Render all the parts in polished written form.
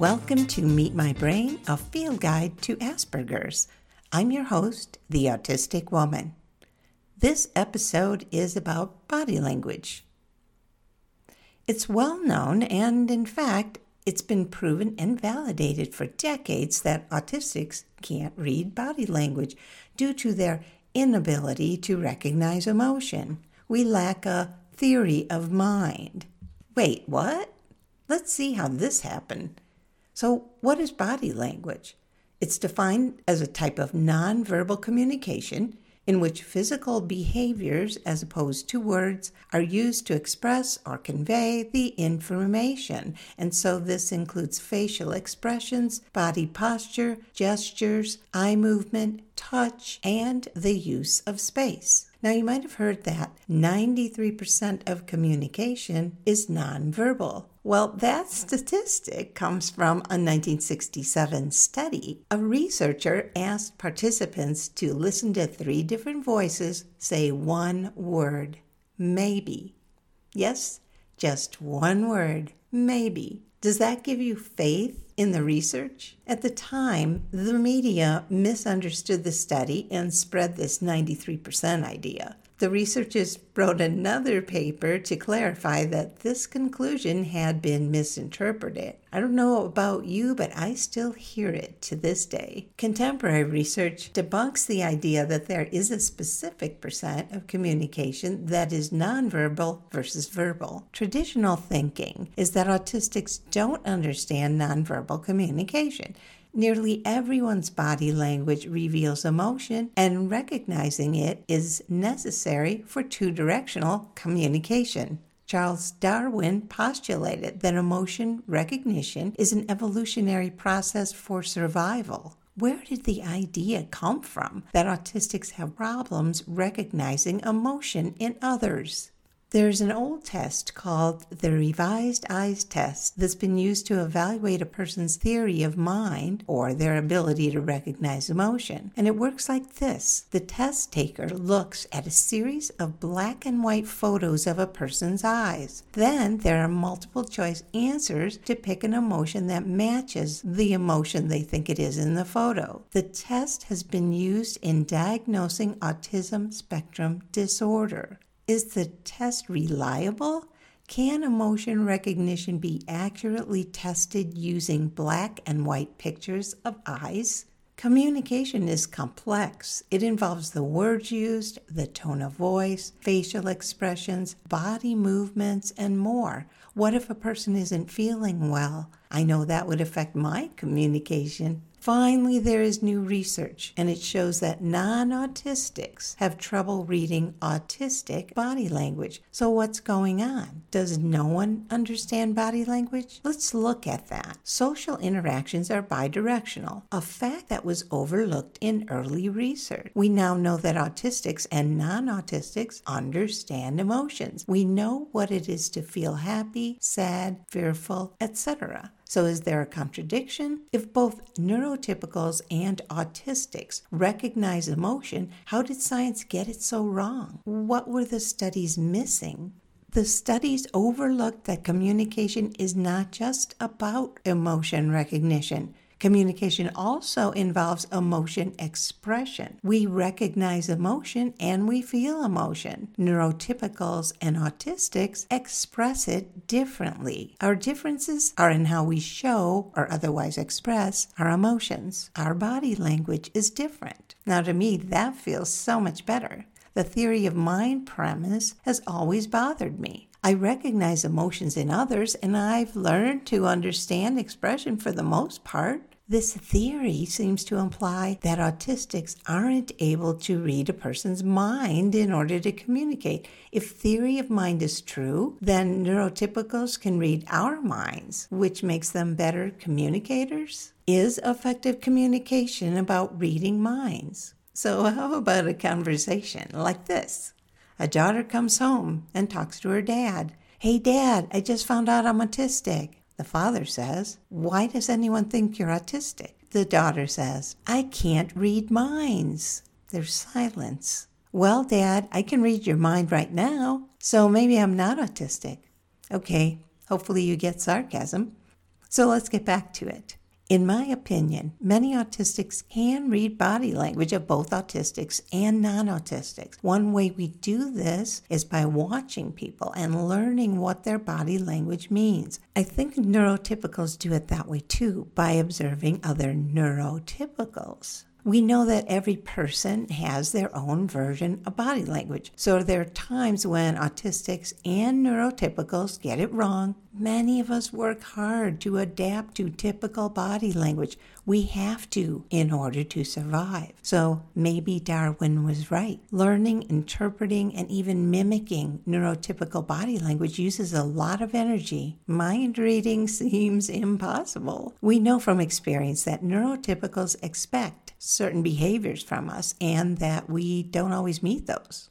Welcome to Meet My Brain, a field guide to Asperger's. I'm your host, the Autistic Woman. This episode is about body language. It's well known, and in fact, it's been proven and validated for decades that autistics can't read body language due to their inability to recognize emotion. We lack a theory of mind. Wait, what? Let's see how this happened. So, what is body language? It's defined as a type of nonverbal communication in which physical behaviors, as opposed to words, are used to express or convey the information. And so this includes facial expressions, body posture, gestures, eye movement, touch, and the use of space. Now, you might have heard that 93% of communication is nonverbal. Well, that statistic comes from a 1967 study. A researcher asked participants to listen to three different voices say one word, maybe. Yes, just one word, maybe. Does that give you faith in the research? At the time, the media misunderstood the study and spread this 93% idea. The researchers wrote another paper to clarify that this conclusion had been misinterpreted. I don't know about you, but I still hear it to this day. Contemporary research debunks the idea that there is a specific percent of communication that is nonverbal versus verbal. Traditional thinking is that autistics don't understand nonverbal communication. Nearly everyone's body language reveals emotion, and recognizing it is necessary for two-directional communication. Charles Darwin postulated that emotion recognition is an evolutionary process for survival. Where did the idea come from that autistics have problems recognizing emotion in others? There's an old test called the Revised Eyes Test that's been used to evaluate a person's theory of mind or their ability to recognize emotion. And it works like this. The test taker looks at a series of black and white photos of a person's eyes. Then there are multiple choice answers to pick an emotion that matches the emotion they think it is in the photo. The test has been used in diagnosing autism spectrum disorder. Is the test reliable? Can emotion recognition be accurately tested using black and white pictures of eyes? Communication is complex. It involves the words used, the tone of voice, facial expressions, body movements, and more. What if a person isn't feeling well? I know that would affect my communication. Finally, there is new research, and it shows that non-autistics have trouble reading autistic body language. So what's going on? Does no one understand body language? Let's look at that. Social interactions are bidirectional, a fact that was overlooked in early research. We now know that autistics and non-autistics understand emotions. We know what it is to feel happy, sad, fearful, etc. So is there a contradiction? If both neurotypicals and autistics recognize emotion, how did science get it so wrong? What were the studies missing? The studies overlooked that communication is not just about emotion recognition. Communication also involves emotion expression. We recognize emotion and we feel emotion. Neurotypicals and autistics express it differently. Our differences are in how we show or otherwise express our emotions. Our body language is different. Now, to me, that feels so much better. The theory of mind premise has always bothered me. I recognize emotions in others, and I've learned to understand expression for the most part. This theory seems to imply that autistics aren't able to read a person's mind in order to communicate. If theory of mind is true, then neurotypicals can read our minds, which makes them better communicators. Is effective communication about reading minds? So how about a conversation like this? A daughter comes home and talks to her dad. "Hey, Dad, I just found out I'm autistic." The father says, "Why does anyone think you're autistic?" The daughter says, "I can't read minds." There's silence. "Well, Dad, I can read your mind right now, so maybe I'm not autistic." Okay, hopefully you get sarcasm. So let's get back to it. In my opinion, many autistics can read body language of both autistics and non-autistics. One way we do this is by watching people and learning what their body language means. I think neurotypicals do it that way too, by observing other neurotypicals. We know that every person has their own version of body language, so there are times when autistics and neurotypicals get it wrong. Many of us work hard to adapt to typical body language. We have to in order to survive. So maybe Darwin was right. Learning, interpreting, and even mimicking neurotypical body language uses a lot of energy. Mind reading seems impossible. We know from experience that neurotypicals expect certain behaviors from us and that we don't always meet those.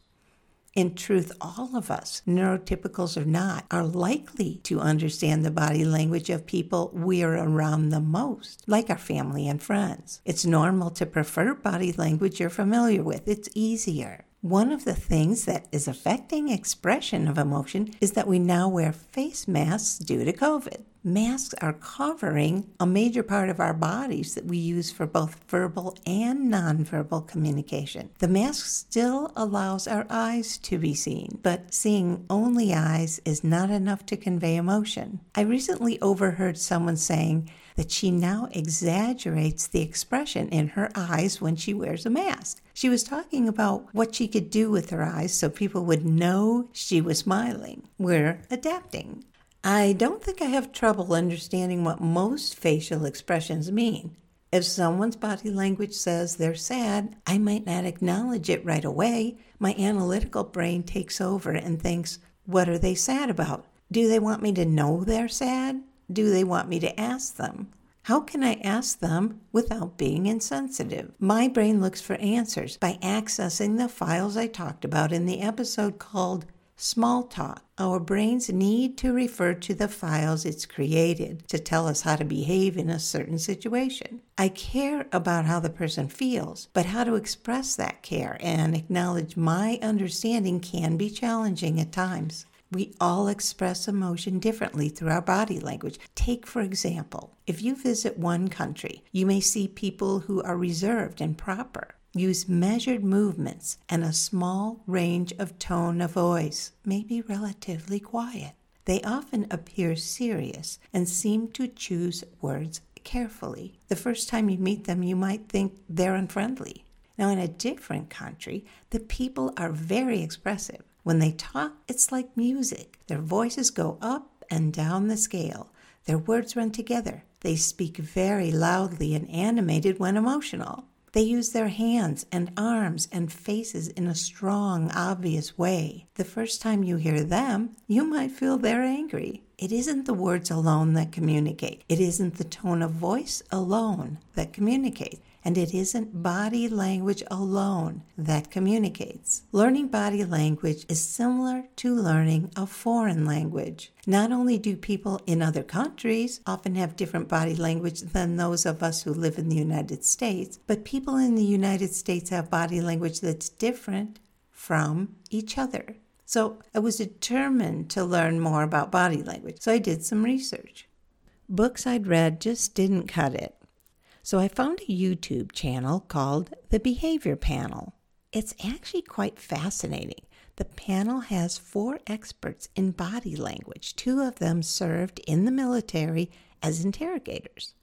In truth, all of us, neurotypicals or not, are likely to understand the body language of people we're around the most, like our family and friends. It's normal to prefer body language you're familiar with. It's easier. One of the things that is affecting expression of emotion is that we now wear face masks due to COVID. Masks are covering a major part of our bodies that we use for both verbal and nonverbal communication. The mask still allows our eyes to be seen, but seeing only eyes is not enough to convey emotion. I recently overheard someone saying that she now exaggerates the expression in her eyes when she wears a mask. She was talking about what she could do with her eyes so people would know she was smiling. We're adapting. I don't think I have trouble understanding what most facial expressions mean. If someone's body language says they're sad, I might not acknowledge it right away. My analytical brain takes over and thinks, what are they sad about? Do they want me to know they're sad? Do they want me to ask them? How can I ask them without being insensitive? My brain looks for answers by accessing the files I talked about in the episode called Small Talk. Our brains need to refer to the files it's created to tell us how to behave in a certain situation. I care about how the person feels, but how to express that care and acknowledge my understanding can be challenging at times. We all express emotion differently through our body language. Take, for example, if you visit one country, you may see people who are reserved and proper. Use measured movements and a small range of tone of voice, maybe relatively quiet. They often appear serious and seem to choose words carefully. The first time you meet them, you might think they're unfriendly. Now, in a different country, the people are very expressive. When they talk, it's like music. Their voices go up and down the scale. Their words run together. They speak very loudly and animated when emotional. They use their hands and arms and faces in a strong, obvious way. The first time you hear them, you might feel they're angry. It isn't the words alone that communicate. It isn't the tone of voice alone that communicates. And it isn't body language alone that communicates. Learning body language is similar to learning a foreign language. Not only do people in other countries often have different body language than those of us who live in the United States, but people in the United States have body language that's different from each other. So I was determined to learn more about body language, so I did some research. Books I'd read just didn't cut it. So I found a YouTube channel called The Behavior Panel. It's actually quite fascinating. The panel has 4 experts in body language. 2 of them served in the military as interrogators.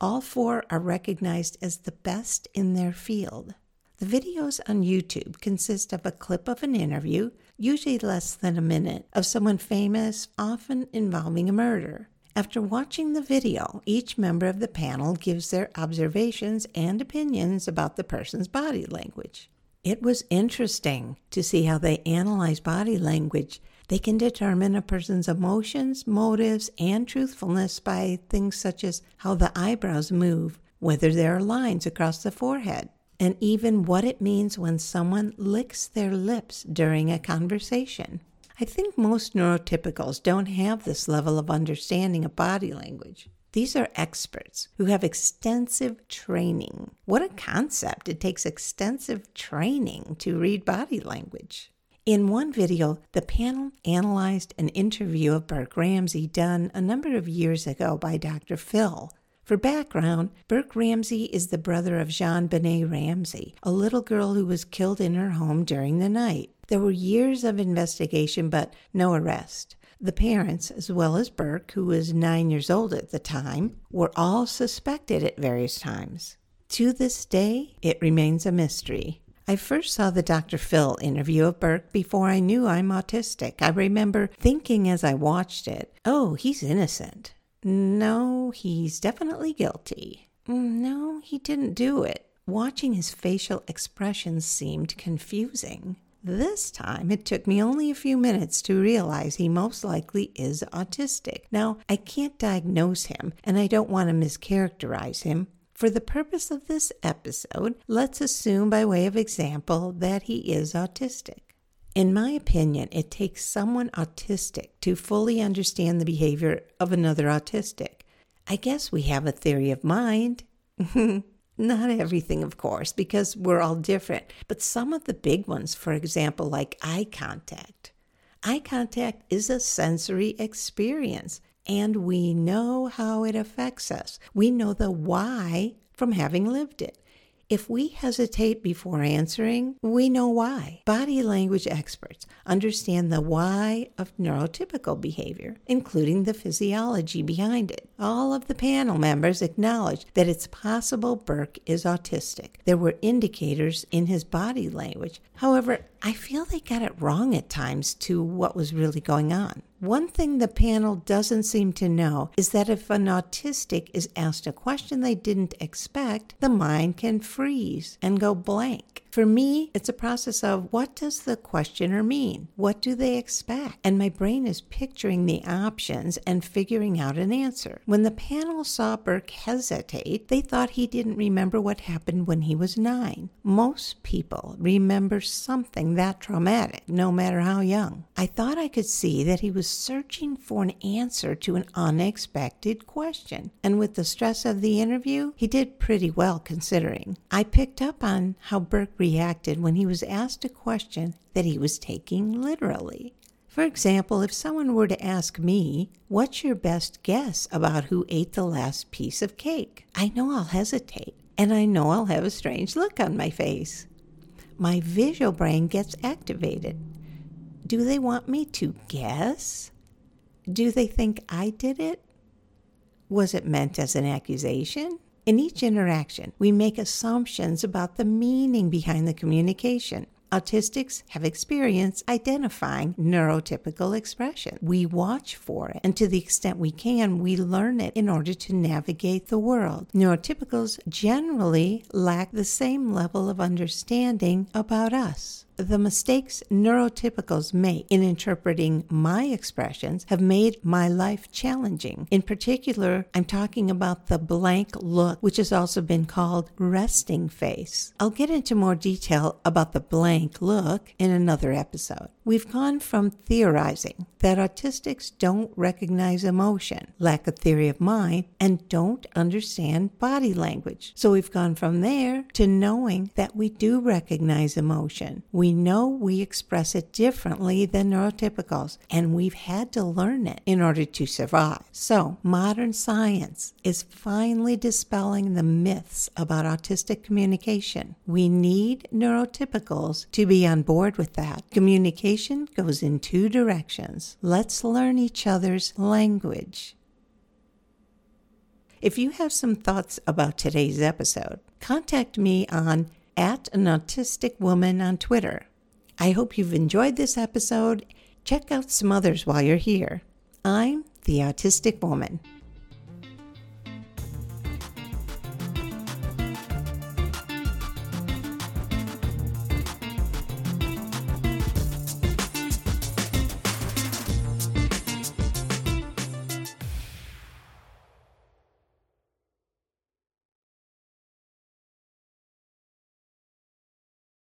All 4 are recognized as the best in their field. The videos on YouTube consist of a clip of an interview, usually less than a minute, of someone famous, often involving a murder. After watching the video, each member of the panel gives their observations and opinions about the person's body language. It was interesting to see how they analyze body language. They can determine a person's emotions, motives, and truthfulness by things such as how the eyebrows move, whether there are lines across the forehead, and even what it means when someone licks their lips during a conversation. I think most neurotypicals don't have this level of understanding of body language. These are experts who have extensive training. What a concept! It takes extensive training to read body language. In one video, the panel analyzed an interview of Burke Ramsey done a number of years ago by Dr. Phil. For background, Burke Ramsey is the brother of JonBenét Ramsey, a little girl who was killed in her home during the night. There were years of investigation, but no arrest. The parents, as well as Burke, who was 9 years old at the time, were all suspected at various times. To this day, it remains a mystery. I first saw the Dr. Phil interview of Burke before I knew I'm autistic. I remember thinking as I watched it, oh, he's innocent. No, he's definitely guilty. No, he didn't do it. Watching his facial expressions seemed confusing. This time, it took me only a few minutes to realize he most likely is autistic. Now, I can't diagnose him, and I don't want to mischaracterize him. For the purpose of this episode, let's assume by way of example that he is autistic. In my opinion, it takes someone autistic to fully understand the behavior of another autistic. I guess we have a theory of mind. Not everything, of course, because we're all different, but some of the big ones, for example, like eye contact. Eye contact is a sensory experience. And we know how it affects us. We know the why from having lived it. If we hesitate before answering, we know why. Body language experts understand the why of neurotypical behavior, including the physiology behind it. All of the panel members acknowledged that it's possible Burke is autistic. There were indicators in his body language. However, I feel they got it wrong at times to what was really going on. One thing the panel doesn't seem to know is that if an autistic is asked a question they didn't expect, the mind can freeze and go blank. For me, it's a process of what does the questioner mean? What do they expect? And my brain is picturing the options and figuring out an answer. When the panel saw Burke hesitate, they thought he didn't remember what happened when he was 9. Most people remember something that traumatic, no matter how young. I thought I could see that he was searching for an answer to an unexpected question. And with the stress of the interview, he did pretty well considering. I picked up on how Burke reacted when he was asked a question that he was taking literally. For example, if someone were to ask me, what's your best guess about who ate the last piece of cake? I know I'll hesitate, and I know I'll have a strange look on my face. My visual brain gets activated. Do they want me to guess? Do they think I did it? Was it meant as an accusation? In each interaction, we make assumptions about the meaning behind the communication. Autistics have experience identifying neurotypical expression. We watch for it, and to the extent we can, we learn it in order to navigate the world. Neurotypicals generally lack the same level of understanding about us. The mistakes neurotypicals make in interpreting my expressions have made my life challenging. In particular, I'm talking about the blank look, which has also been called resting face. I'll get into more detail about the blank look in another episode. We've gone from theorizing that autistics don't recognize emotion, lack a theory of mind, and don't understand body language. So we've gone from there to knowing that we do recognize emotion. We know we express it differently than neurotypicals, and we've had to learn it in order to survive. So modern science is finally dispelling the myths about autistic communication. We need neurotypicals to be on board with that. Communication goes in two directions. Let's learn each other's language. If you have some thoughts about today's episode, contact me on @AnAutisticWoman on Twitter. I hope you've enjoyed this episode. Check out some others while you're here. I'm the Autistic Woman.